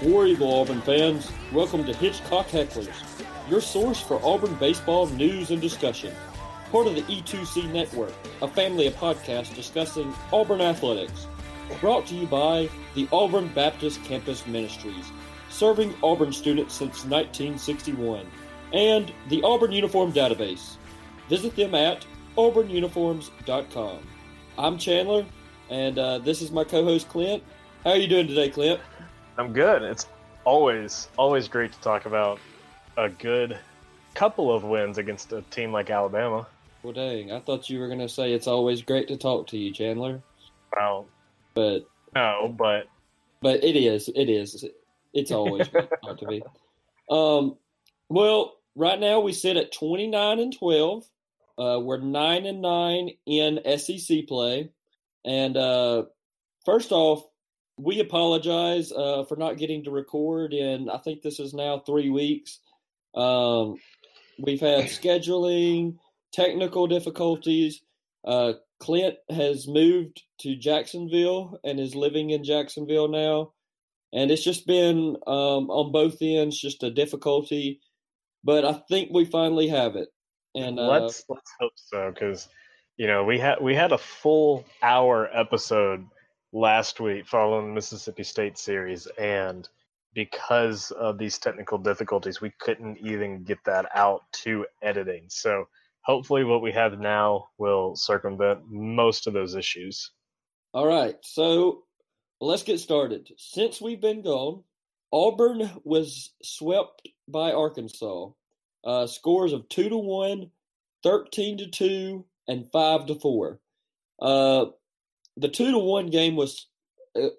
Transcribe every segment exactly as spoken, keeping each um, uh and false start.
War Eagle Auburn fans, welcome to Hitchcock Hecklers, your source for Auburn baseball news and discussion. Part of the E two C Network, a family of podcasts discussing Auburn athletics. Brought to you by the Auburn Baptist Campus Ministries, serving Auburn students since nineteen sixty-one, and the Auburn Uniform Database. Visit them at Auburn Uniforms dot com. I'm Chandler, and uh, this is my co-host Clint. How are you doing today, Clint? I'm good. It's always, always great to talk about a good couple of wins against a team like Alabama. Well, dang, I thought you were going to say it's always great to talk to you, Chandler. Wow. But no, but but it is, it is. It's always great to talk to me. Um, well, right now we sit at twenty-nine and twelve. Uh, we're nine and nine in S E C play, and uh, first off, we apologize uh, for not getting to record, and I think this is now three weeks. Um, we've had scheduling, technical difficulties. Uh, Clint has moved to Jacksonville and is living in Jacksonville now, and it's just been um, on both ends just a difficulty. But I think we finally have it. And uh, let's let's hope so, because you know we had we had a full hour episode last week following the Mississippi State series, and because of these technical difficulties we couldn't even get that out to editing, so hopefully what we have now will circumvent most of those issues. All right, so let's get started. Since we've been gone, Auburn was swept by Arkansas, uh, scores of two to one, thirteen to two, and five to four. uh The two to one game was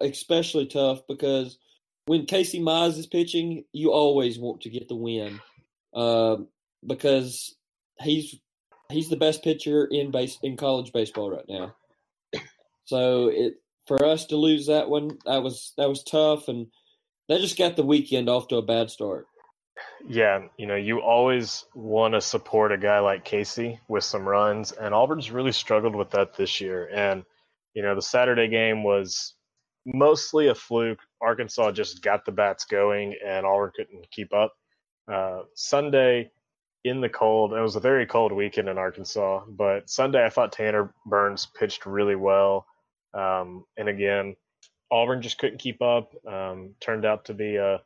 especially tough because when Casey Mize is pitching, you always want to get the win uh, because he's he's the best pitcher in base in college baseball right now. So it for us to lose that one, that was that was tough, and that just got the weekend off to a bad start. Yeah, you know, you always want to support a guy like Casey with some runs, and Auburn's really struggled with that this year, and you know, the Saturday game was mostly a fluke. Arkansas just got the bats going, and Auburn couldn't keep up. Uh, Sunday, in the cold, it was a very cold weekend in Arkansas, but Sunday I thought Tanner Burns pitched really well. Um, and again, Auburn just couldn't keep up. Um, turned out to be a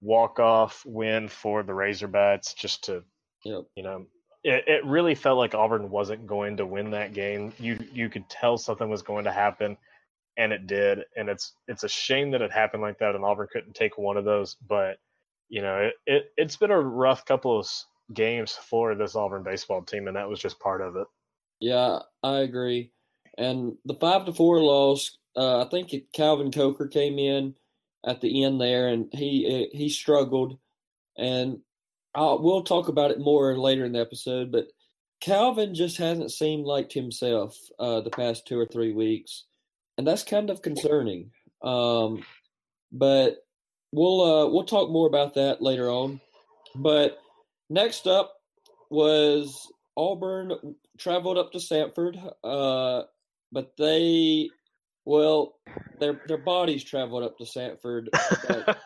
walk-off win for the Razorbacks just to, yep. you know, It, it really felt like Auburn wasn't going to win that game. You you could tell something was going to happen, and it did. And it's it's a shame that it happened like that, and Auburn couldn't take one of those. But, you know, it, it, it's been a rough couple of games for this Auburn baseball team, and that was just part of it. Yeah, I agree. And the five to four loss, uh, I think it, Calvin Coker came in at the end there, and he he struggled. And I'll, we'll talk about it more later in the episode, but Calvin just hasn't seemed like himself uh, the past two or three weeks, and that's kind of concerning. Um, but we'll uh, we'll talk more about that later on. But next up was Auburn traveled up to Sanford, uh, but they well their their bodies traveled up to Sanford, but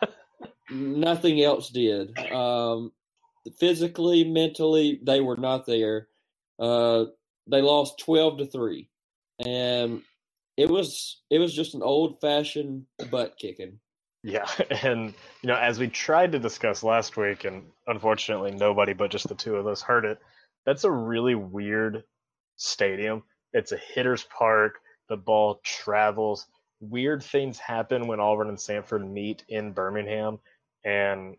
nothing else did. Um, physically, mentally, they were not there. Uh, they lost twelve to three, and it was it was just an old fashioned butt kicking. Yeah, and you know, as we tried to discuss last week, and unfortunately nobody but just the two of us heard it, that's a really weird stadium. It's a hitter's park. The ball travels. Weird things happen when Auburn and Sanford meet in Birmingham, and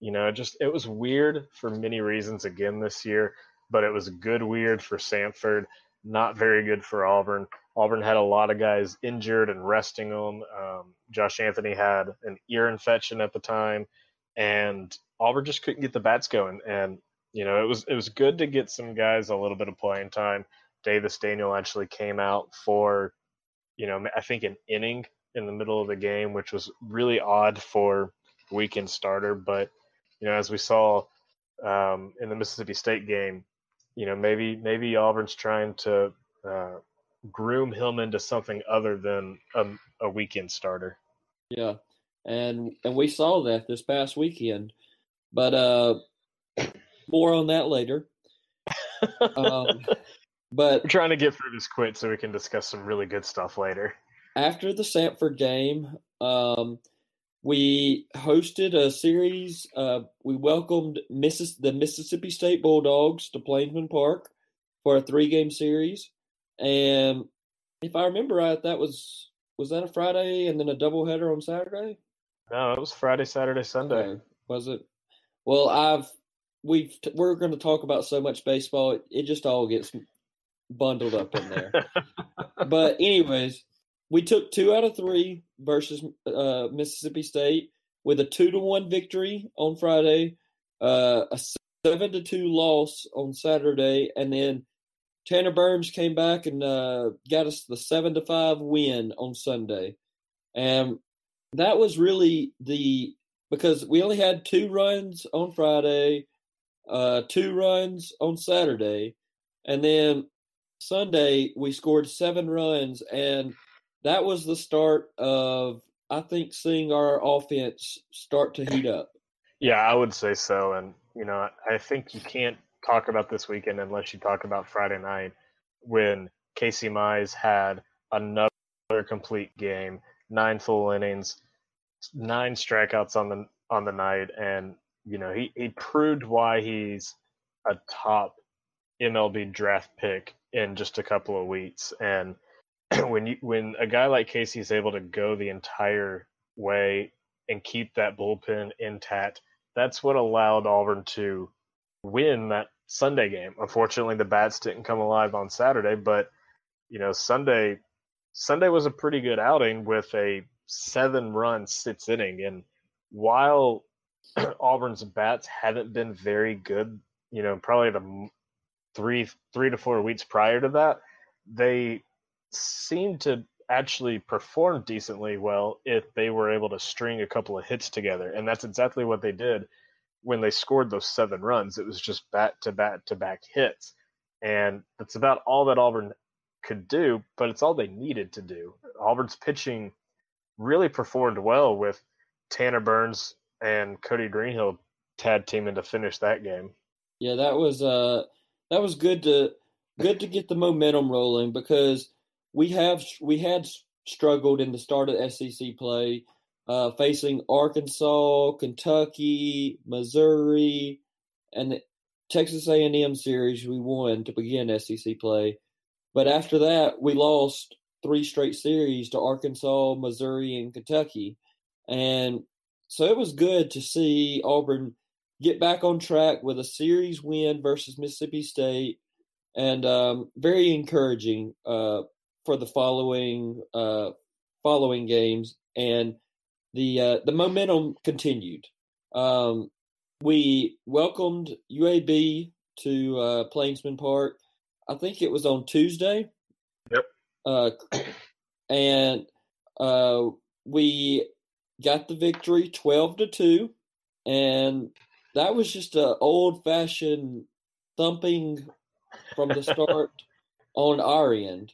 you know, just it was weird for many reasons again this year, but it was good weird for Sanford, not very good for Auburn. Auburn had a lot of guys injured and resting them. Um, Josh Anthony had an ear infection at the time, and Auburn just couldn't get the bats going. And, you know, it was it was good to get some guys a little bit of playing time. Davis Daniel actually came out for, you know, I think an inning in the middle of the game, which was really odd for weekend starter. But, you know, as we saw um, in the Mississippi State game, you know, maybe maybe Auburn's trying to uh, – groom Hillman to something other than a, a weekend starter. Yeah, and and we saw that this past weekend. But uh, more on that later. um, but we're trying to get through this quick so we can discuss some really good stuff later. After the Sanford game, um, we hosted a series. Uh, we welcomed Missis- the Mississippi State Bulldogs to Plainsman Park for a three-game series. And if I remember right, that was was that a Friday and then a doubleheader on Saturday? No, it was Friday, Saturday, Sunday. Okay. Was it? Well, I've we've we're going to talk about so much baseball, it, it just all gets bundled up in there. But anyways, we took two out of three versus uh, Mississippi State with a two to one victory on Friday, uh, a seven to two loss on Saturday, and then Tanner Burns came back and uh, got us the seven to five win on Sunday, and that was really the because we only had two runs on Friday, uh, two runs on Saturday, and then Sunday we scored seven runs, and that was the start of I think seeing our offense start to heat up. Yeah, I would say so, and you know I think you can't talk about this weekend unless you talk about Friday night when Casey Mize had another complete game, nine full innings, nine strikeouts on the on the night, and you know he, he proved why he's a top M L B draft pick in just a couple of weeks. And when you when a guy like Casey is able to go the entire way and keep that bullpen intact, that's what allowed Auburn to win that Sunday game. Unfortunately, the bats didn't come alive on Saturday, but you know, Sunday Sunday was a pretty good outing with a seven-run sixth inning. And while Auburn's bats haven't been very good, you know, probably the three three to four weeks prior to that, they seemed to actually perform decently well if they were able to string a couple of hits together, and that's exactly what they did. When they scored those seven runs, it was just bat-to-bat-to-back hits. And that's about all that Auburn could do, but it's all they needed to do. Auburn's pitching really performed well with Tanner Burns and Cody Greenhill tag-teaming to finish that game. Yeah, that was uh, that was good to good to get the momentum rolling because we have we had struggled in the start of S E C play. Uh, facing Arkansas, Kentucky, Missouri, and the Texas A and M series we won to begin S E C play. But after that, we lost three straight series to Arkansas, Missouri, and Kentucky. And so it was good to see Auburn get back on track with a series win versus Mississippi State, and um, very encouraging uh, for the following uh, following games. And The uh, the momentum continued. Um, we welcomed U A B to uh, Plainsman Park. I think it was on Tuesday. Yep. Uh, and uh, we got the victory twelve to two, and that was just an old-fashioned thumping from the start on our end.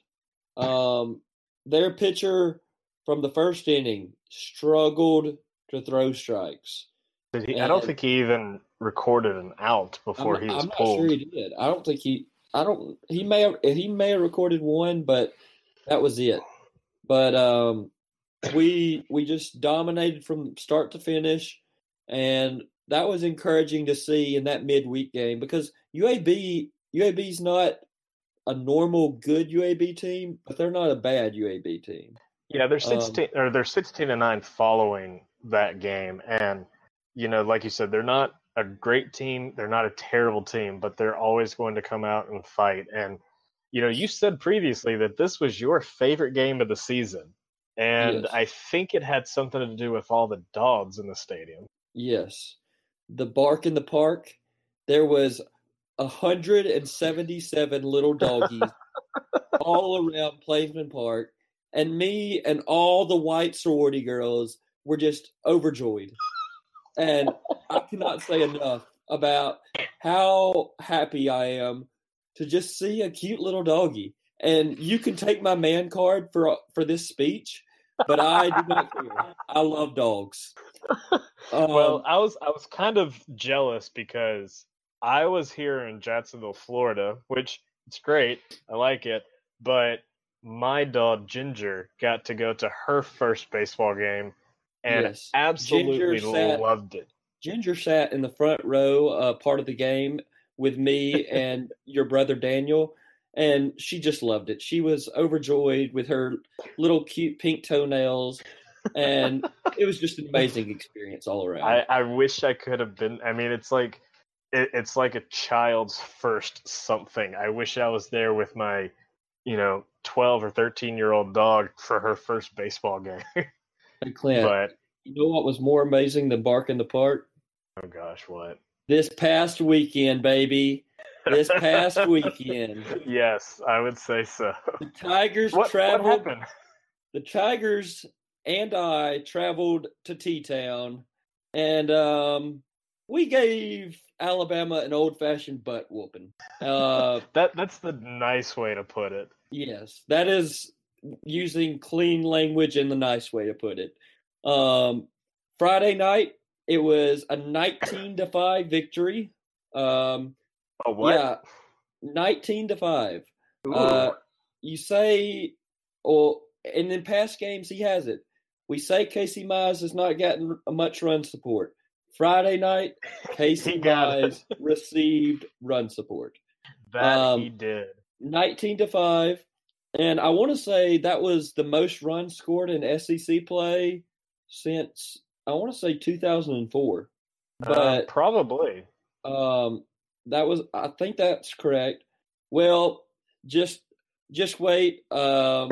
Um, their pitcher from the first inning struggled to throw strikes. Did he, I don't think he even recorded an out before I'm, he was I'm pulled. I'm not sure he did. I don't think he – I don't – he may have, he may have recorded one, but that was it. But um, we we just dominated from start to finish, and that was encouraging to see in that midweek game because U A B U A B's not a normal good U A B team, but they're not a bad U A B team. Yeah, they're sixteen um, or they're sixteen and nine following that game, and you know, like you said, they're not a great team, they're not a terrible team, but they're always going to come out and fight. And you know, you said previously that this was your favorite game of the season, and yes. I think it had something to do with all the dogs in the stadium. Yes, the bark in the park. There was one hundred seventy-seven little doggies all around Plainsman Park, and me and all the white sorority girls were just overjoyed. And I cannot say enough about how happy I am to just see a cute little doggy. And you can take my man card for for this speech, but I do not care. I love dogs. Um, well, I was I was kind of jealous because I was here in Jacksonville, Florida, which it's great. I like it. But my dog, Ginger, got to go to her first baseball game and yes. absolutely sat, loved it. Ginger sat in the front row uh, part of the game with me and your brother, Daniel. And she just loved it. She was overjoyed with her little cute pink toenails. And it was just an amazing experience all around. I, I wish I could have been. I mean, it's like it, it's like a child's first something. I wish I was there with my, you know, twelve or thirteen-year-old dog for her first baseball game. And Clint, but, you know what was more amazing than Bark in the Park? Oh, gosh, what? This past weekend, baby. This past weekend. Yes, I would say so. The Tigers what, traveled. What happened? The Tigers and I traveled to T-Town, and um, we gave Alabama an old-fashioned butt whooping. Uh, that that's the nice way to put it. Yes, that is using clean language and the nice way to put it. Um, Friday night, it was a nineteen to five victory. Um, a what? Yeah, nineteen to five. Uh, you say, or and in past games, he has it. We say Casey Mize has not gotten much run support. Friday night, Casey Mize received run support. That um, he did. nineteen to five. And I want to say that was the most runs scored in S E C play since, I want to say, two thousand four. But uh, probably. Um, that was, I think that's correct. Well, just just wait. Um,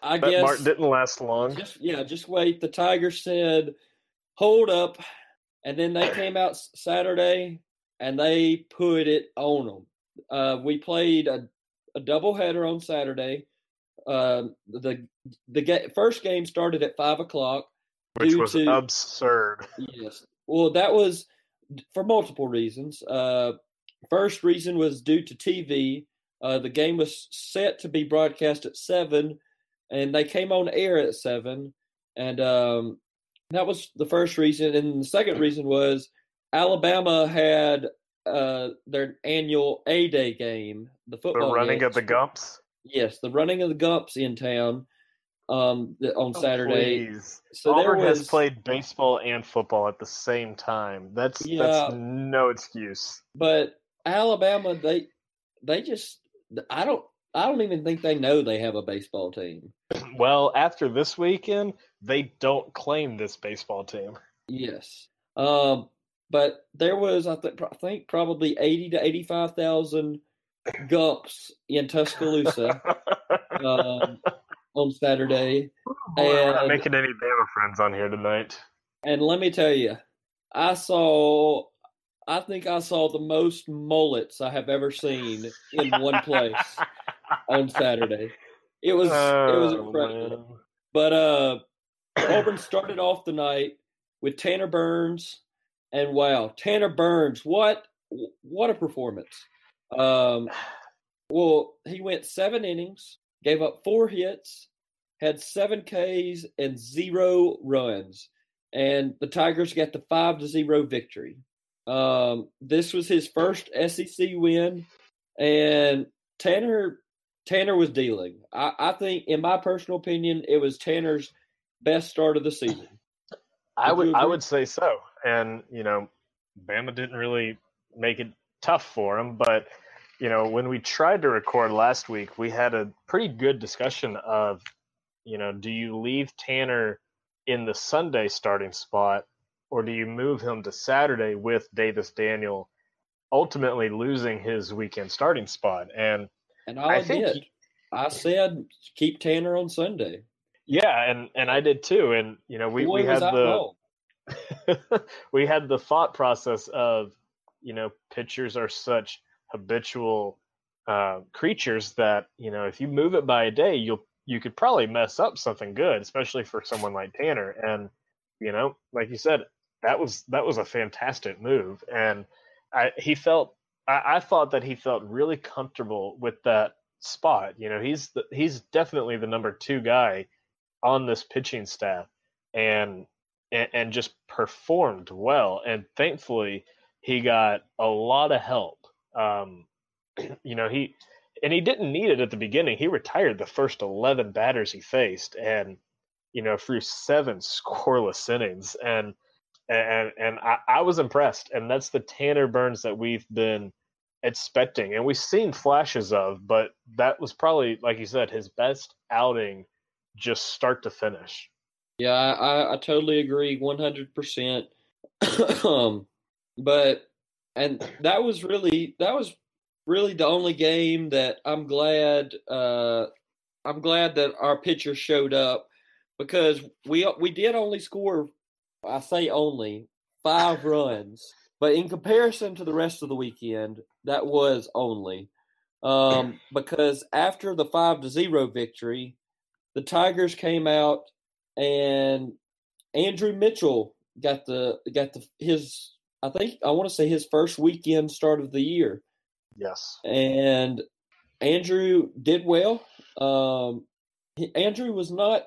I that guess. Mark didn't last long. Just, yeah, just wait. The Tigers said, hold up. And then they came out Saturday and they put it on them. Uh, we played a A doubleheader on Saturday. Uh, the the ga- first game started at five o'clock, which was to, absurd. Yes, well, that was for multiple reasons. Uh, first reason was due to T V. Uh, the game was set to be broadcast at seven, and they came on air at seven, and um, that was the first reason. And the second reason was Alabama had uh their annual A-Day game, the football the running game. Of the Gumps? Yes, the running of the Gumps in town um on oh, Saturday. Please. So Auburn there was, has played baseball and football at the same time. That's yeah, that's no excuse. But Alabama, they they just I don't I don't even think they know they have a baseball team. Well, after this weekend, they don't claim this baseball team. Yes. Um But there was, I, th- I think, probably eighty to eighty-five thousand Gumps in Tuscaloosa um, on Saturday. Boy, and, I'm not making any Bama friends on here tonight. And let me tell you, I saw, I think I saw the most mullets I have ever seen in one place on Saturday. It was, oh, it was incredible. Man. But uh, Auburn started off the night with Tanner Burns, and wow, Tanner Burns, what what a performance. Um, well, he went seven innings, gave up four hits, had seven Ks and zero runs, and the Tigers got the five to zero victory. Um, this was his first S E C win, and Tanner Tanner was dealing. I, I think, in my personal opinion, it was Tanner's best start of the season. I would, would I would say so. And, you know, Bama didn't really make it tough for him. But, you know, when we tried to record last week, we had a pretty good discussion of, you know, do you leave Tanner in the Sunday starting spot or do you move him to Saturday with Davis Daniel, ultimately losing his weekend starting spot? And, and I'll I admit, think he, I said keep Tanner on Sunday. Yeah, and, and I did too. And, you know, we, Boy, we had the we had the thought process of, you know, pitchers are such habitual uh, creatures that, you know, if you move it by a day, you'll you could probably mess up something good, especially for someone like Tanner. And, you know, like you said, that was that was a fantastic move. And I he felt I, I thought that he felt really comfortable with that spot. You know, he's the, he's definitely the number two guy on this pitching staff, and, and and just performed well. And thankfully, he got a lot of help. Um, you know, he and he didn't need it at the beginning. He retired the first eleven batters he faced, and you know, threw seven scoreless innings. And and and I, I was impressed. And that's the Tanner Burns that we've been expecting, and we've seen flashes of. But that was probably, like you said, his best outing. Just start to finish. Yeah, I, I totally agree one hundred percent. um, but, and that was really, that was really the only game that I'm glad, uh, I'm glad that our pitcher showed up, because we, we did only score, I say only, five runs, but in comparison to the rest of the weekend, that was only, um, because after the five to zero victory, the Tigers came out, and Andrew Mitchell got the got the his I think I want to say his first weekend start of the year. Yes, and Andrew did well. Um, he, Andrew was not.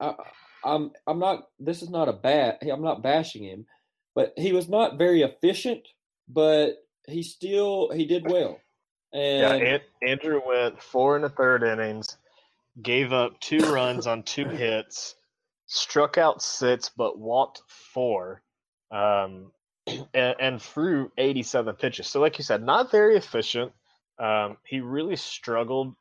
I, I'm I'm not. This is not a bat. I'm not bashing him, but he was not very efficient. But he still he did well. And yeah, and, Andrew went four and a third innings. Gave up two runs on two hits, struck out six, but walked four, um, and, and threw eighty-seven pitches. So, like you said, not very efficient. Um, he really struggled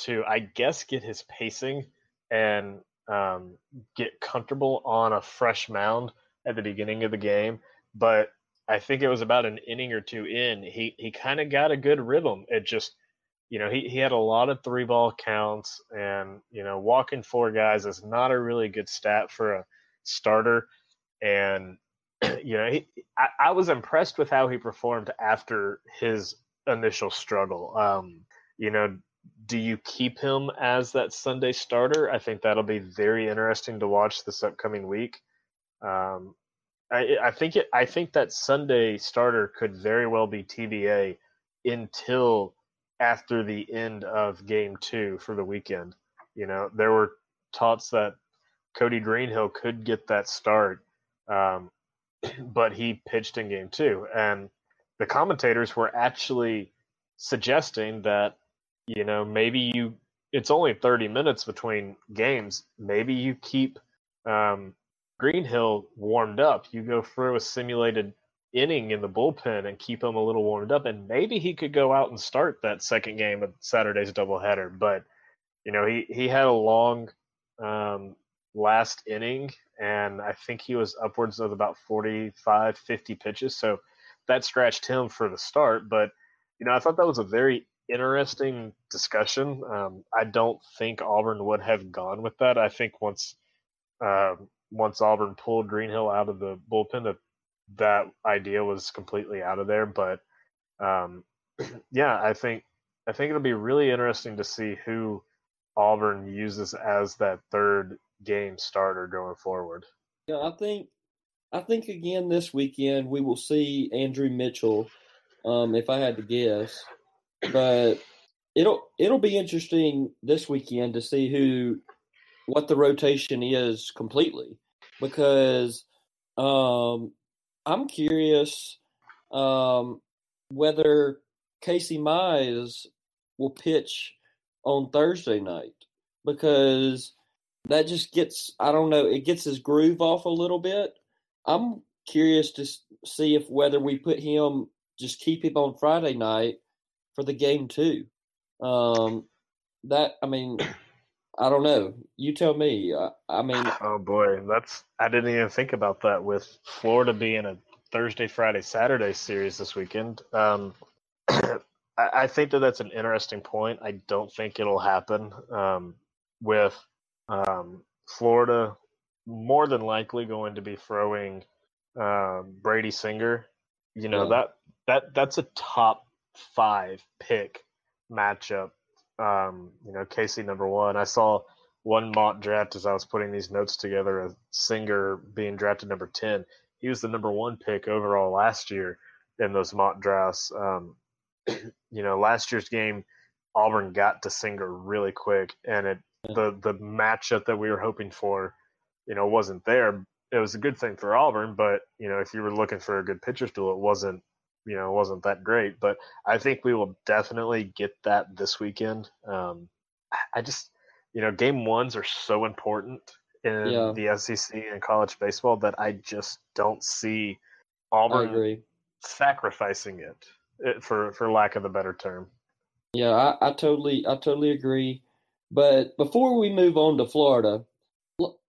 to, I guess, get his pacing and um, get comfortable on a fresh mound at the beginning of the game. But I think it was about an inning or two in, he he kind of got a good rhythm. It just You know, he, he had a lot of three-ball counts, and, you know, walking four guys is not a really good stat for a starter. And, you know, he, I, I was impressed with how he performed after his initial struggle. Um, you know, do you keep him as that Sunday starter? I think that'll be very interesting to watch this upcoming week. Um, I, I think it, I think that Sunday starter could very well be T B A until – after the end of game two for the weekend. You know, there were talks that Cody Greenhill could get that start, um, but he pitched in game two. And the commentators were actually suggesting that, you know, maybe you – it's only thirty minutes between games. Maybe you keep um, Greenhill warmed up. You go through a simulated – inning in the bullpen and keep him a little warmed up, and maybe he could go out and start that second game of Saturday's doubleheader. But you know, he he had a long um last inning, and I think he was upwards of about forty-five, fifty pitches, so that scratched him for the start. But you know, I thought that was a very interesting discussion. um I don't think Auburn would have gone with that. I think once uh, once Auburn pulled Greenhill out of the bullpen, the that idea was completely out of there. But um, yeah, I think I think it'll be really interesting to see who Auburn uses as that third game starter going forward. Yeah, I think I think again this weekend we will see Andrew Mitchell, um, if I had to guess. But it'll it'll be interesting this weekend to see who what the rotation is completely, because um, I'm curious um, whether Casey Mize will pitch on Thursday night, because that just gets, I don't know, it gets his groove off a little bit. I'm curious to see if whether we put him, just keep him on Friday night for the game too. Um, that, I mean, I don't know. You tell me. I, I mean. Oh boy, that's, I didn't even think about that with Florida being a Thursday, Friday, Saturday series this weekend. Um, I think that that's an interesting point. I don't think it'll happen um, with um, Florida more than likely going to be throwing uh, Brady Singer. You know, yeah. that that that's a top five pick matchup. Um, you know, Casey number one. I saw one mock draft as I was putting these notes together of Singer being drafted number ten. He was the number one pick overall last year in those mock drafts. Um, you know, last year's game, Auburn got to Singer really quick, and it the the matchup that we were hoping for, you know, wasn't there. It was a good thing for Auburn, but you know, if you were looking for a good pitcher's duel, it wasn't, you know, it wasn't that great. But I think we will definitely get that this weekend. Um, I just, you know, game ones are so important in yeah. the S E C and college baseball that I just don't see Auburn sacrificing it. It, for for lack of a better term. Yeah, I, I totally I totally agree. But before we move on to Florida,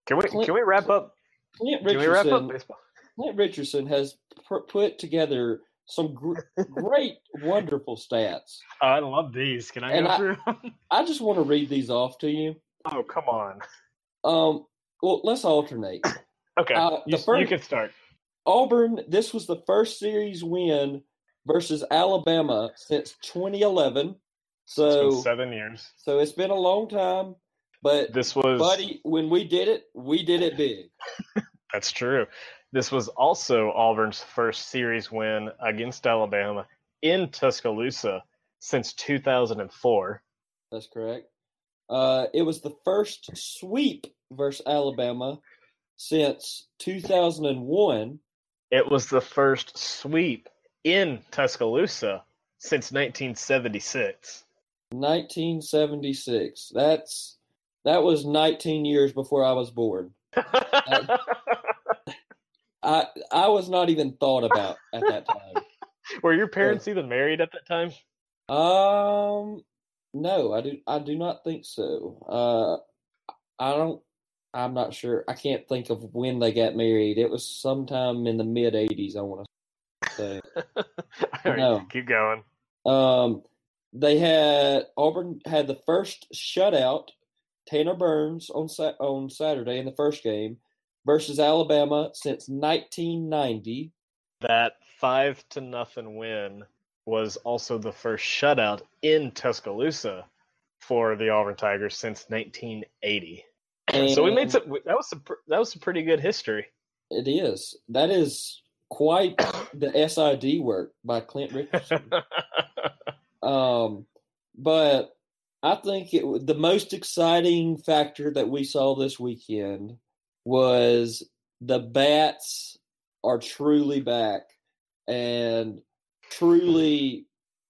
can we Clint, can we wrap up? Clint Richardson, can we wrap up baseball? Clint Richardson has pr- put together some gr- great, wonderful stats. Oh, I love these. Can I and go I, through? I just want to read these off to you. Oh, come on. Um. Well, let's alternate. Okay, uh, you, the first, you can start. Auburn. This was the first series win versus Alabama since twenty eleven. So it's been seven years. So it's been a long time. But this was, buddy, when we did it, we did it big. That's true. This was also Auburn's first series win against Alabama in Tuscaloosa since two thousand four. That's correct. Uh, it was the first sweep versus Alabama since two thousand one. It was the first sweep in Tuscaloosa since nineteen seventy-six. nineteen seventy-six. That's that was nineteen years before I was born. I, I I was not even thought about at that time. Were your parents uh, even married at that time? Um, no, I do I do not think so. Uh, I don't. I'm not sure. I can't think of when they got married. It was sometime in the mid eighties. I want to. So, right, no. Keep going. Um, they had Auburn had the first shutout, Tanner Burns on on Saturday in the first game versus Alabama since nineteen ninety. That five to nothing win was also the first shutout in Tuscaloosa for the Auburn Tigers since nineteen eighty. And so we made some. That was some, that was some pretty good history. It is. That is. Quite the S I D work by Clint Richardson. um, but I think it, the most exciting factor that we saw this weekend was the bats are truly back and truly,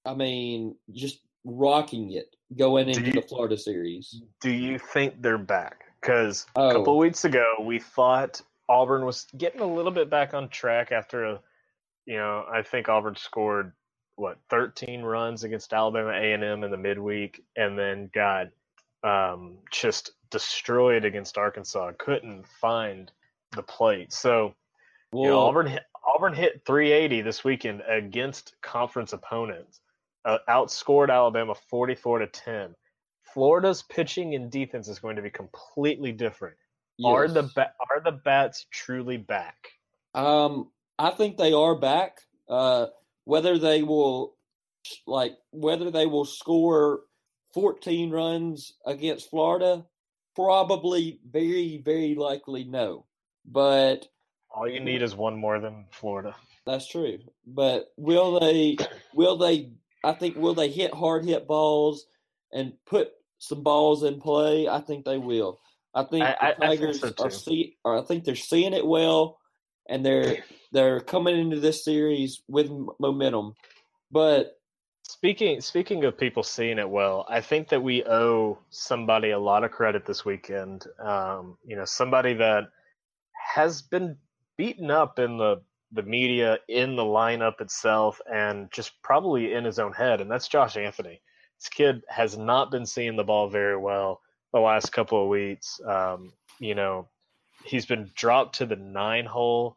I mean, just rocking it going into you, the Florida series. Do you think they're back? Because oh. a couple of weeks ago we thought Auburn was getting a little bit back on track after, a, you know, I think Auburn scored, what, thirteen runs against Alabama A and M in the midweek and then got um, just destroyed against Arkansas. Couldn't find the plate. So, well, you know, Auburn, hit, Auburn hit three eighty this weekend against conference opponents, uh, outscored Alabama forty-four to ten. Florida's pitching and defense is going to be completely different. Yes. Are the ba- are the bats truly back? Um, I think they are back. Uh, whether they will, like, whether they will score fourteen runs against Florida? Probably, very, very likely no. But all you need is one more than Florida. That's true. But will they – will they? I think will they hit hard-hit balls and put some balls in play? I think they will. I think I, the Tigers I, I think so are see, or I think they're seeing it well, and they're they're coming into this series with momentum. But speaking speaking of people seeing it well, I think that we owe somebody a lot of credit this weekend. Um, you know, somebody that has been beaten up in the the media, in the lineup itself, and just probably in his own head, and that's Josh Anthony. This kid has not been seeing the ball very well the last couple of weeks. Um, you know, he's been dropped to the nine hole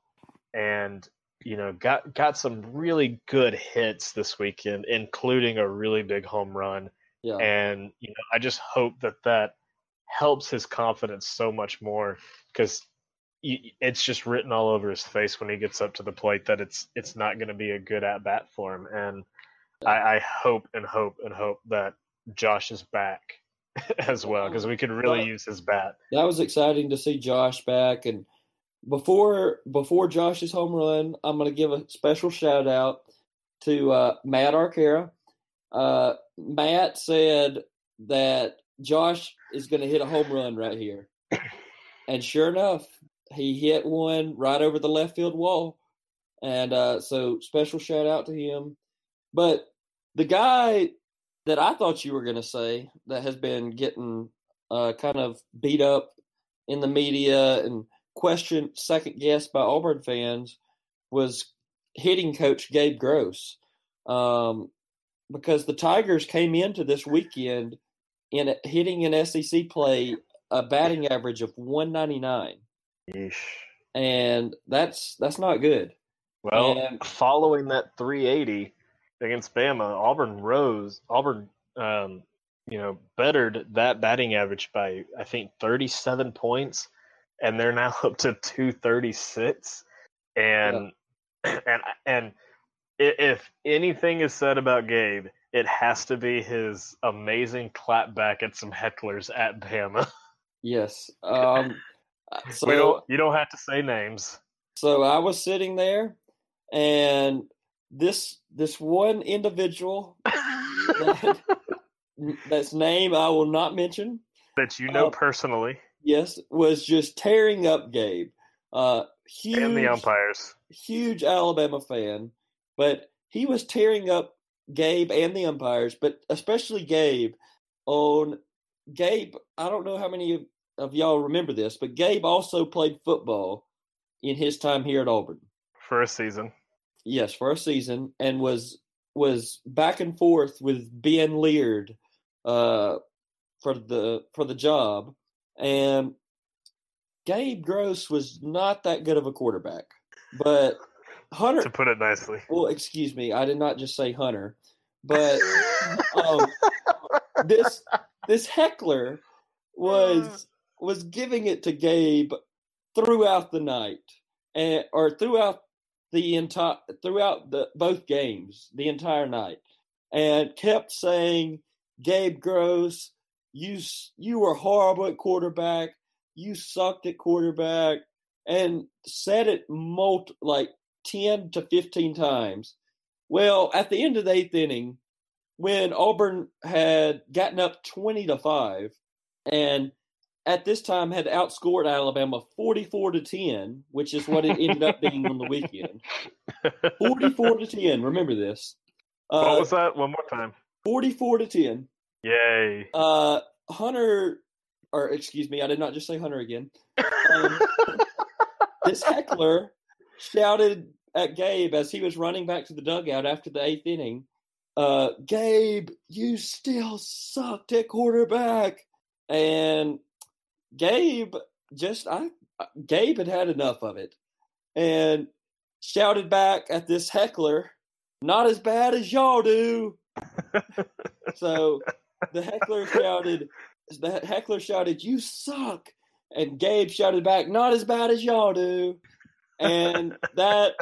and, you know, got, got some really good hits this weekend, including a really big home run. Yeah. And, you know, I just hope that that helps his confidence so much more, because it's just written all over his face when he gets up to the plate that it's it's not going to be a good at-bat for him. And I, I hope and hope and hope that Josh is back as well, because we could really well, use his bat. That was exciting to see Josh back. And before before Josh's home run, I'm going to give a special shout-out to uh, Matt Arcara. Uh, Matt said that Josh is going to hit a home run right here. And sure enough, he hit one right over the left field wall. And uh, so special shout out to him. But the guy that I thought you were going to say that has been getting uh, kind of beat up in the media and questioned, second-guessed by Auburn fans, was hitting coach Gabe Gross. Um, because the Tigers came into this weekend in hitting an S E C play a batting average of one ninety-nine. Yeesh. And that's that's not good. Well, and following that three eighty against Bama, Auburn rose. Auburn, um, you know, bettered that batting average by, I think, thirty-seven points, and they're now up to two thirty-six. And yeah. and and if anything is said about Gabe, it has to be his amazing clapback at some hecklers at Bama. Yes. Um, So, we don't, you don't have to say names. So I was sitting there, and this this one individual that, that's name I will not mention, that you know uh, personally, yes, was just tearing up Gabe. Uh, huge, and the umpires. Huge Alabama fan, but he was tearing up Gabe and the umpires, but especially Gabe. On Gabe, I don't know how many of of y'all remember this, but Gabe also played football in his time here at Auburn. For a season. Yes, for a season, and was was back and forth with Ben Leard uh, for the for the job. And Gabe Gross was not that good of a quarterback. But Hunter – to put it nicely. Well, excuse me, I did not just say Hunter. But um, this this heckler was – was giving it to Gabe throughout the night, and or throughout the entire throughout the both games, the entire night, and kept saying, "Gabe Gross, you you were horrible at quarterback. You sucked at quarterback," and said it multi, like ten to fifteen times. Well, at the end of the eighth inning, when Auburn had gotten up twenty to five, and at this time had outscored Alabama forty-four to ten, which is what it ended up being on the weekend. forty-four to ten. Remember this. Uh, what was that? One more time. forty-four to ten. Yay. Uh, Hunter, or excuse me, I did not just say Hunter again. Um, this heckler shouted at Gabe as he was running back to the dugout after the eighth inning, uh, "Gabe, you still sucked at quarterback." And Gabe just, I, Gabe had had enough of it and shouted back at this heckler, "Not as bad as y'all do." So the heckler shouted, the heckler shouted, "You suck." And Gabe shouted back, "Not as bad as y'all do." And that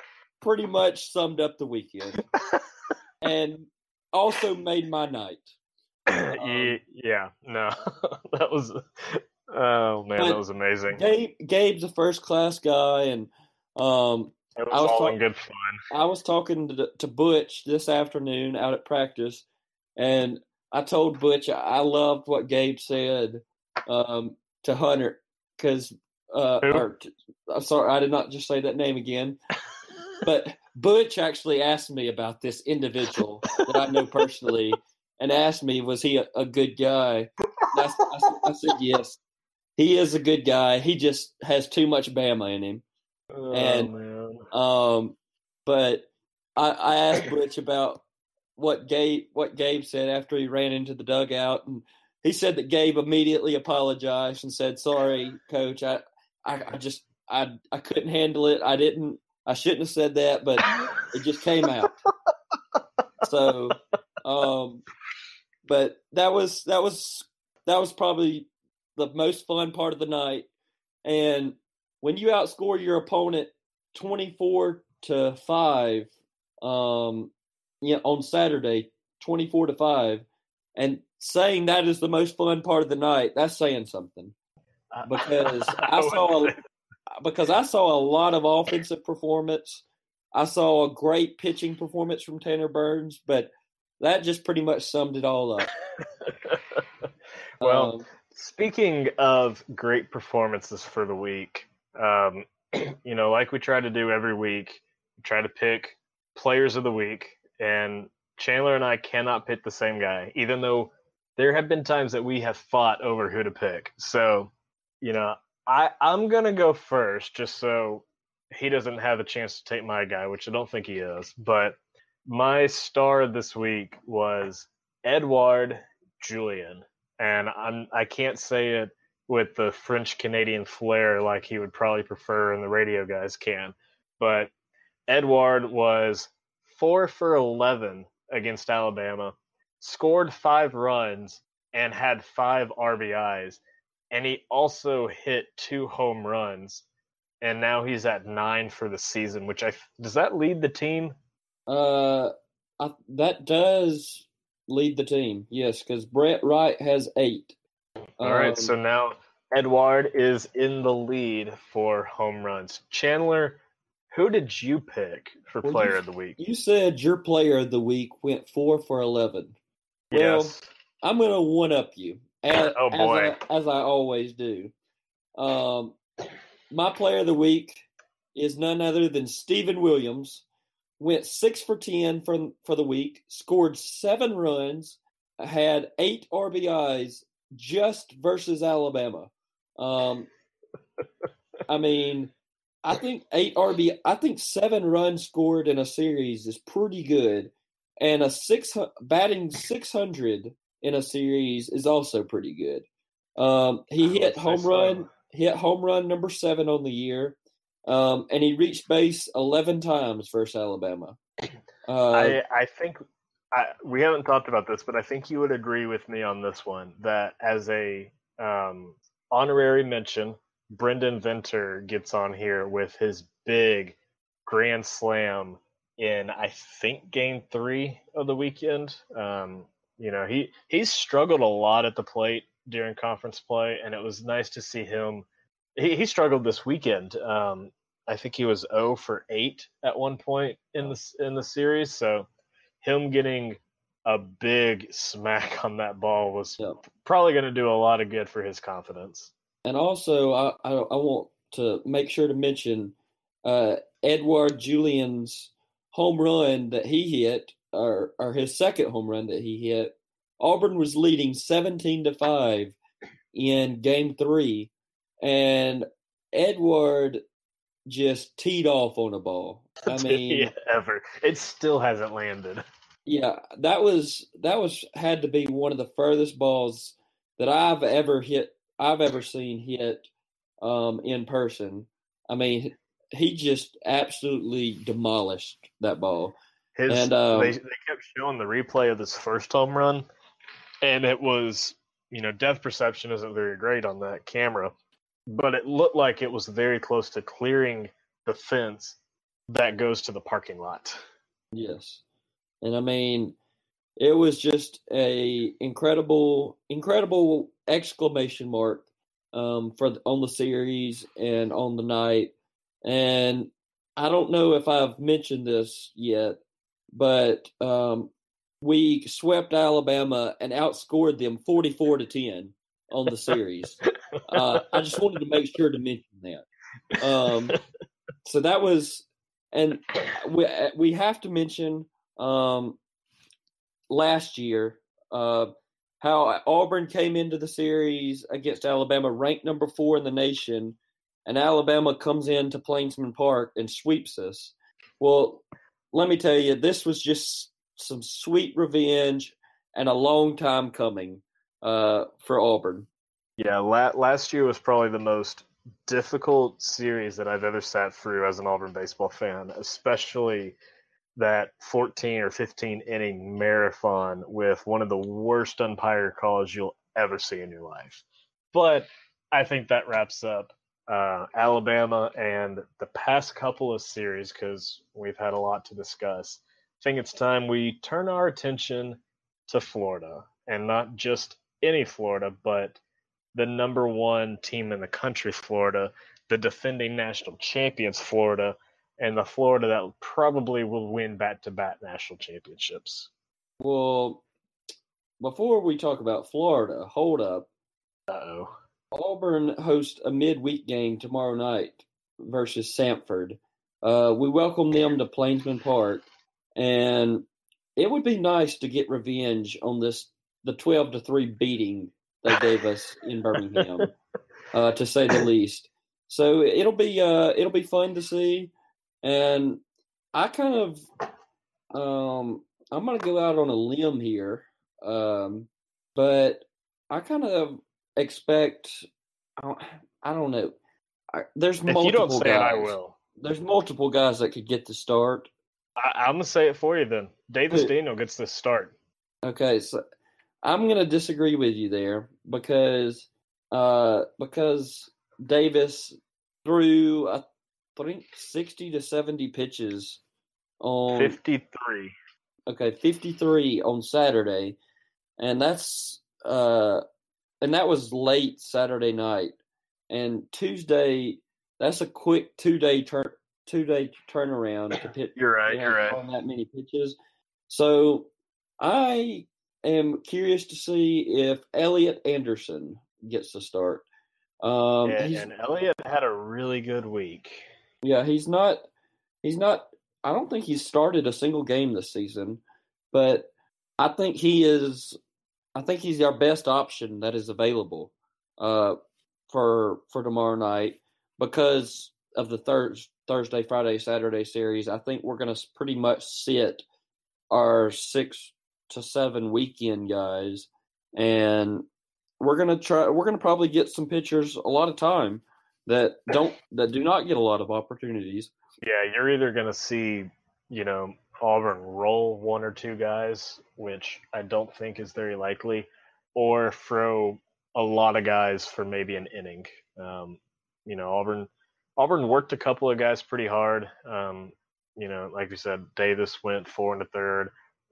pretty much summed up the weekend and also made my night. Um, yeah, no, that was, oh man, that was amazing. Gabe, Gabe's a first class guy, and um, it was, I was all talk- in good fun. I was talking to, to Butch this afternoon out at practice, and I told Butch I loved what Gabe said um, to Hunter because uh, or, I'm sorry, I did not just say that name again, but Butch actually asked me about this individual that I know personally. And asked me, was he a, a good guy? I, I, I said, yes. He is a good guy. He just has too much Bama in him. Oh, and, man. Um, but I, I asked Butch about what Gabe, what Gabe said after he ran into the dugout. And he said that Gabe immediately apologized and said, sorry, Coach. I, I, I just I, I couldn't handle it. I didn't. I shouldn't have said that, but it just came out. So – Um, but that was, that was, that was probably the most fun part of the night. And when you outscore your opponent twenty-four to five, um, you know, on Saturday, twenty-four to five, and saying that is the most fun part of the night, that's saying something, because I, I saw, a, because I saw a lot of offensive performance. I saw a great pitching performance from Tanner Burns, but that just pretty much summed it all up. Well, um, speaking of great performances for the week, um, you know, like we try to do every week, we try to pick players of the week, and Chandler and I cannot pick the same guy, even though there have been times that we have fought over who to pick. So, you know, I, I'm going to go first just so he doesn't have a chance to take my guy, which I don't think he is, but my star this week was Edward Julian, and I'm, I can't say it with the French-Canadian flair like he would probably prefer and the radio guys can, but Edward was four for eleven against Alabama, scored five runs, and had five R B Is, and he also hit two home runs, and now he's at nine for the season, which I – does that lead the team? Uh, I, that does lead the team, yes, because Brett Wright has eight. All um, right, so now Edward is in the lead for home runs. Chandler, who did you pick for well, player you, of the week? You said your player of the week went four for eleven. Well, yes. I'm going to one-up you, as, oh boy. As, I, as I always do. Um, my player of the week is none other than Steven Williams. Went six for ten for, for the week, scored seven runs, had eight R B Is just versus Alabama. Um, I mean, I think eight R B, I think seven runs scored in a series is pretty good, and a six batting six hundred in a series is also pretty good. Um, he hit home run, hit home run number seven on the year. Um, and he reached base eleven times versus Alabama. Uh, I, I think I, we haven't talked about this, but I think you would agree with me on this one, that as a um, honorary mention, Brendan Venter gets on here with his big grand slam in, I think, game three of the weekend. Um, you know, he, he's struggled a lot at the plate during conference play, and it was nice to see him. He, he struggled this weekend. Um, I think he was oh for eight at one point in the, in the series. So him getting a big smack on that ball was yeah. probably going to do a lot of good for his confidence. And also, I, I, I want to make sure to mention uh, Edward Julian's home run that he hit, or, or his second home run that he hit. Auburn was leading seventeen to five in game three. And Edward just teed off on a ball. I mean, yeah, ever. It still hasn't landed. Yeah, that was that was had to be one of the furthest balls that I've ever hit. I've ever seen hit um, in person. I mean, he just absolutely demolished that ball. His, and um, they, they kept showing the replay of this first home run, and it was, you know, depth perception isn't very great on that camera. But it looked like it was very close to clearing the fence that goes to the parking lot. Yes. And, I mean, It was just a incredible, incredible exclamation mark um, for the, on the series and on the night. And I don't know if I've mentioned this yet, but um, we swept Alabama and outscored them forty-four to ten on the series. uh, I just wanted to make sure to mention that. Um, so that was, and we we have to mention. Um, last year, uh, how Auburn came into the series against Alabama ranked number four in the nation, and Alabama comes into Plainsman Park and sweeps us. Well, let me tell you, this was just some sweet revenge and a long time coming uh, for Auburn. Yeah, la- last year was probably the most difficult series that I've ever sat through as an Auburn baseball fan, especially – that fourteen or fifteen inning marathon with one of the worst umpire calls you'll ever see in your life. But I think that wraps up uh, Alabama and the past couple of series, because we've had a lot to discuss. I think it's time we turn our attention to Florida, and not just any Florida, but the number one team in the country, Florida, the defending national champions, Florida, and the Florida that probably will win back-to-back national championships. Well, before we talk about Florida, hold up. Uh-oh. Auburn hosts a midweek game tomorrow night versus Samford. Uh, we welcome them to Plainsman Park, and it would be nice to get revenge on this the twelve to three beating they gave us in Birmingham, uh, to say the least. So it'll be uh, it'll be fun to see. And I kind of um, – I'm going to go out on a limb here, um, but I kind of expect – I don't, I don't know. I, there's multiple if you don't say guys. It, I will. There's multiple guys that could get the start. I, I'm going to say it for you then. Davis Daniel gets the start. Okay, so I'm going to disagree with you there because uh, because Davis threw – I think sixty to seventy pitches on fifty-three. Okay, fifty-three on Saturday, and that's uh, and that was late Saturday night, and Tuesday. That's a quick two-day turn, two-day turnaround to pitch. You're right. You're right. On that many pitches, so I am curious to see if Elliot Anderson gets the start. Um, and, and Elliot had a really good week. Yeah, he's not – he's not – I don't think he's started a single game this season, but I think he is – I think he's our best option that is available uh, for for tomorrow night because of the thir- Thursday, Friday, Saturday series. I think we're going to pretty much sit our six to seven weekend guys, and we're going to try – we're going to probably get some pitchers a lot of time that don't that do not get a lot of opportunities. Yeah, you're either going to see, you know, Auburn roll one or two guys, which I don't think is very likely, or throw a lot of guys for maybe an inning. Um, you know, Auburn Auburn worked a couple of guys pretty hard. Um, you know, like you said, Davis went four and a third.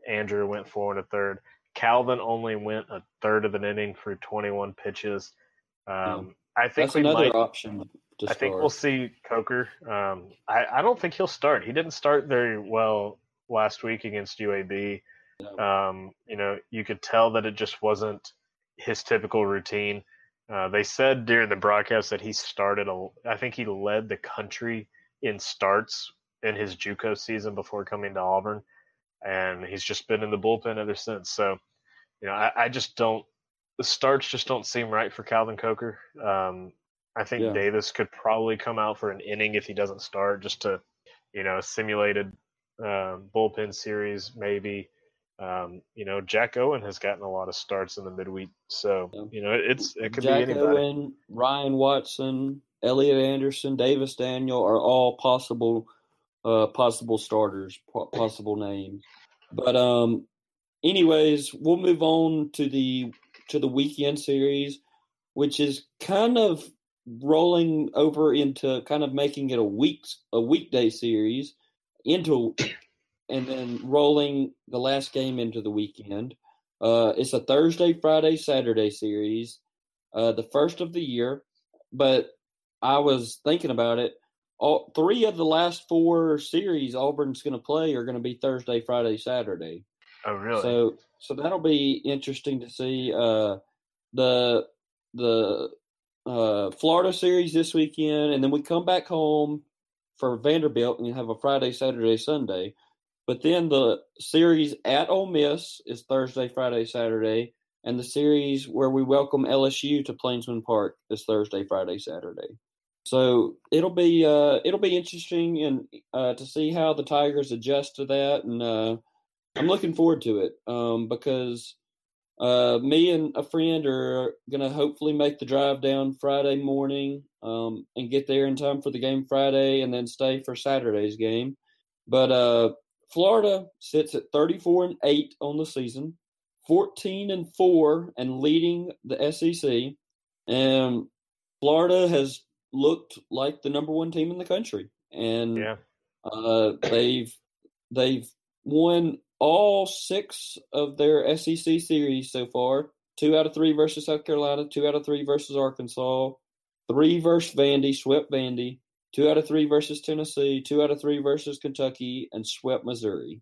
Andrew went four and a third. Calvin only went a third of an inning through twenty-one pitches. Um mm. I think That's we another might, option. To I start. think we'll see Coker. Um, I, I don't think he'll start. He didn't start very well last week against U A B. No. Um, you know, you could tell that it just wasn't his typical routine. Uh, they said during the broadcast that he started a, I think he led the country in starts in his JUCO season before coming to Auburn, and he's just been in the bullpen ever since. So, you know, I, I just don't. The starts just don't seem right for Calvin Coker. Um, I think yeah. Davis could probably come out for an inning if he doesn't start, just to, you know, simulated uh, bullpen series maybe. Um, you know, Jack Owen has gotten a lot of starts in the midweek, so yeah. you know it's it could Jack be anybody. Owen, Ryan Watson, Elliot Anderson, Davis Daniel are all possible uh, possible starters, possible names. But um, anyways, we'll move on to the. to the weekend series, which is kind of rolling over into kind of making it a week's a weekday series into and then rolling the last game into the weekend. Uh, it's a Thursday, Friday, Saturday series, uh, the first of the year. But I was thinking about it. All, three of the last four series Auburn's going to play are going to be Thursday, Friday, Saturday. Oh, really? So, so that'll be interesting to see. Uh, the the uh, Florida series this weekend, and then we come back home for Vanderbilt, and you have a Friday, Saturday, Sunday. But then the series at Ole Miss is Thursday, Friday, Saturday, and the series where we welcome L S U to Plainsman Park is Thursday, Friday, Saturday. So it'll be uh, it'll be interesting and uh, to see how the Tigers adjust to that, and uh, I'm looking forward to it um, because uh, me and a friend are going to hopefully make the drive down Friday morning um, and get there in time for the game Friday and then stay for Saturday's game. But uh, Florida sits at thirty-four and eight on the season, fourteen and four and leading the S E C, and Florida has looked like the number one team in the country, and yeah. uh, they've they've won all six of their S E C series so far. Two out of three versus South Carolina, two out of three versus Arkansas, three versus Vandy, swept Vandy, two out of three versus Tennessee, two out of three versus Kentucky, and swept Missouri.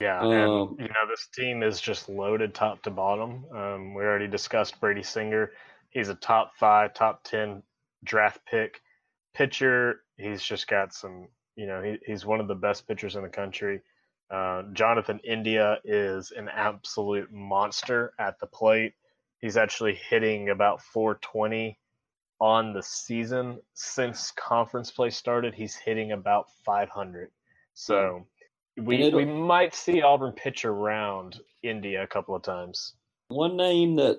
Yeah, um, and you know this team is just loaded top to bottom. Um, we already discussed Brady Singer; he's a top five, top ten draft pick pitcher. He's just got some, you know, he, he's one of the best pitchers in the country. Uh, Jonathan India is an absolute monster at the plate. He's actually hitting about four twenty on the season. Since conference play started, he's hitting about five hundred. So we we might see Auburn pitch around India a couple of times. One name that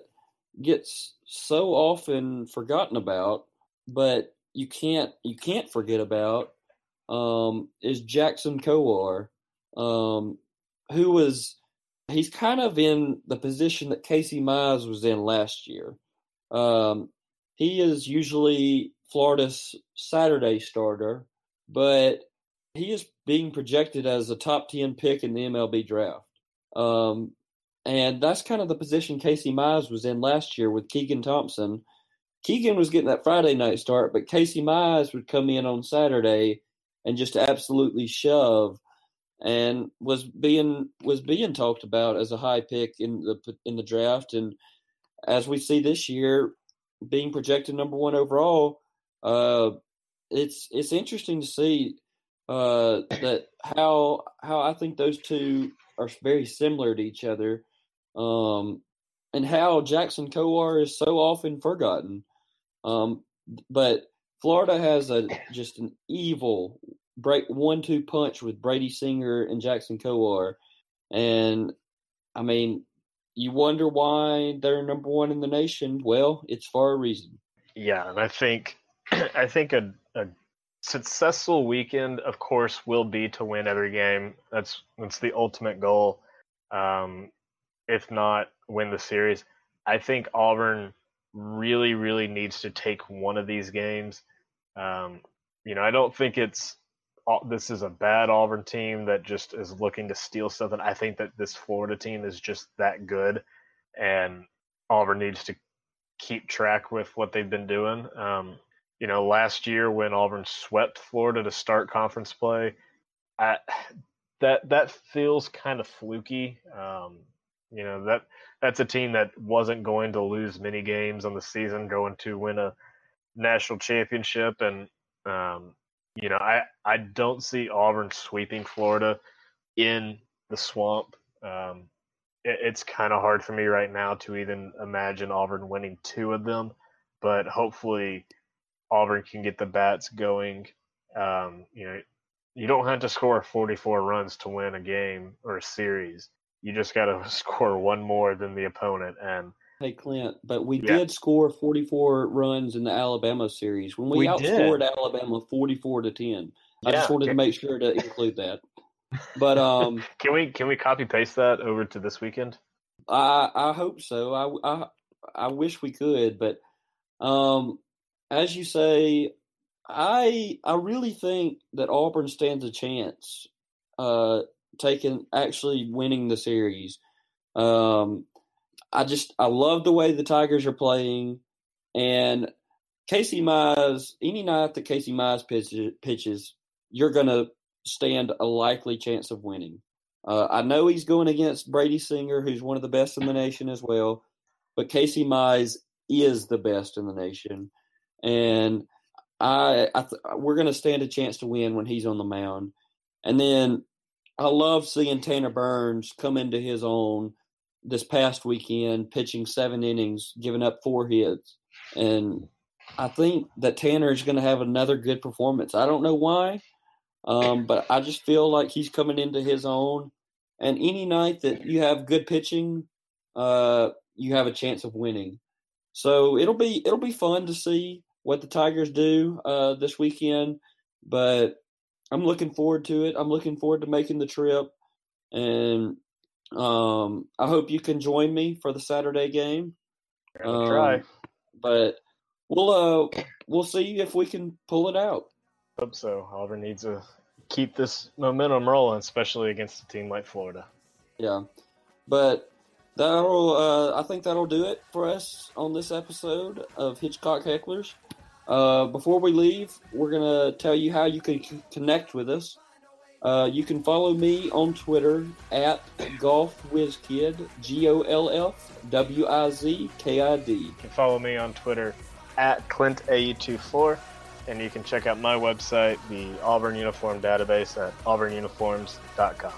gets so often forgotten about, but you can't you can't forget about um, is Jackson Kowar, um, who was he's kind of in the position that Casey Mize was in last year. Um, he is usually Florida's Saturday starter, but he is being projected as a top ten pick in the M L B draft, um, and that's kind of the position Casey Mize was in last year with Keegan Thompson. Keegan was getting that Friday night start, but Casey Mize would come in on Saturday and just absolutely shove, and was being was being talked about as a high pick in the in the draft. And as we see this year, being projected number one overall, uh, it's it's interesting to see uh, that how how I think those two are very similar to each other, um, and how Jackson Kowar is so often forgotten. Um, but Florida has a just an evil break one two punch with Brady Singer and Jackson Kowar. And, I mean, you wonder why they're number one in the nation. Well, it's for a reason. Yeah, and I think I think a, a successful weekend, of course, will be to win every game. That's, that's the ultimate goal, um, if not win the series. I think Auburn really, really needs to take one of these games. Um, you know, I don't think it's this is a bad Auburn team that just is looking to steal something. I think that this Florida team is just that good, and Auburn needs to keep track with what they've been doing. Um, you know, last year when Auburn swept Florida to start conference play, I, that that feels kind of fluky. Um, You know, that that's a team that wasn't going to lose many games on the season, going to win a national championship. And, um, you know, I, I don't see Auburn sweeping Florida in the swamp. Um, it, it's kind of hard for me right now to even imagine Auburn winning two of them. But hopefully Auburn can get the bats going. Um, you know, you don't have to score forty-four runs to win a game or a series. You just got to score one more than the opponent. And hey, Clint, but we yeah. did score forty-four runs in the Alabama series when we, we outscored did. Alabama forty-four to ten. I yeah. just wanted to make sure to include that. But um, can we can we copy paste that over to this weekend? I I hope so. I I, I wish we could, but um, as you say, I I really think that Auburn stands a chance. Uh. taking actually winning the series. Um, I just I love the way the Tigers are playing, and Casey Mize. Any night that Casey Mize pitches, pitches you're going to stand a likely chance of winning. Uh, I know he's going against Brady Singer, who's one of the best in the nation as well, but Casey Mize is the best in the nation, and I, I th- we're going to stand a chance to win when he's on the mound. And then I love seeing Tanner Burns come into his own this past weekend, pitching seven innings, giving up four hits. And I think that Tanner is going to have another good performance. I don't know why, um, but I just feel like he's coming into his own. And any night that you have good pitching, uh, you have a chance of winning. So it'll be it'll be fun to see what the Tigers do uh, this weekend, but I'm looking forward to it. I'm looking forward to making the trip, and um, I hope you can join me for the Saturday game. I'll um, try. But we'll uh, we'll see if we can pull it out. Hope so. Auburn needs to keep this momentum rolling, especially against a team like Florida. Yeah, but that'll uh, I think that'll do it for us on this episode of Hitchcock Hecklers. Uh, before we leave, we're going to tell you how you can c- connect with us. Uh, you can follow me on Twitter at GolfWizKid, G O L F W I Z K I D. You can follow me on Twitter at Clint A U two four, and you can check out my website, the Auburn Uniform Database, at Auburn Uniforms dot com.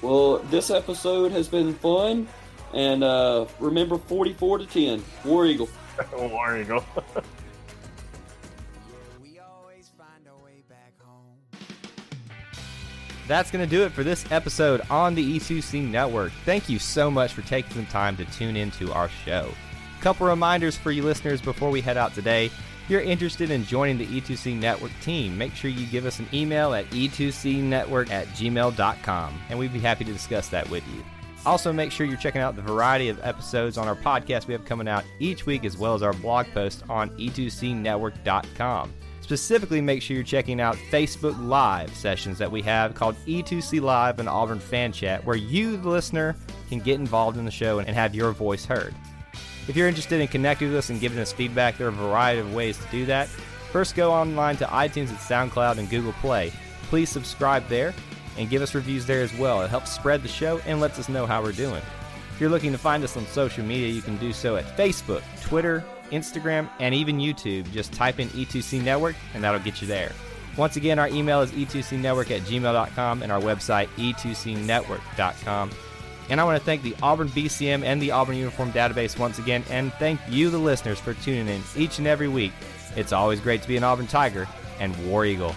Well, this episode has been fun, and uh, remember forty-four to ten, War Eagle. War Eagle. That's going to do it for this episode on the E two C Network. Thank you so much for taking some time to tune into our show. A couple reminders for you listeners before we head out today. If you're interested in joining the E two C Network team, make sure you give us an email at e two c network at gmail dot com, and we'd be happy to discuss that with you. Also, make sure you're checking out the variety of episodes on our podcast we have coming out each week, as well as our blog post on e two c network dot com. Specifically, make sure you're checking out Facebook Live sessions that we have called E two C Live and Auburn Fan Chat, where you, the listener, can get involved in the show and have your voice heard. If you're interested in connecting with us and giving us feedback, there are a variety of ways to do that. First, go online to iTunes and SoundCloud and Google Play. Please subscribe there and give us reviews there as well. It helps spread the show and lets us know how we're doing. If you're looking to find us on social media, you can do so at Facebook, Twitter, Instagram, and even YouTube. Just type in E two C Network, and that'll get you there. Once again, our email is e two c network at gmail dot com, and our website, e two c network dot com. And I want to thank the Auburn B C M and the Auburn Uniform Database once again, and thank you, the listeners, for tuning in each and every week. It's always great to be an Auburn Tiger, and War Eagle.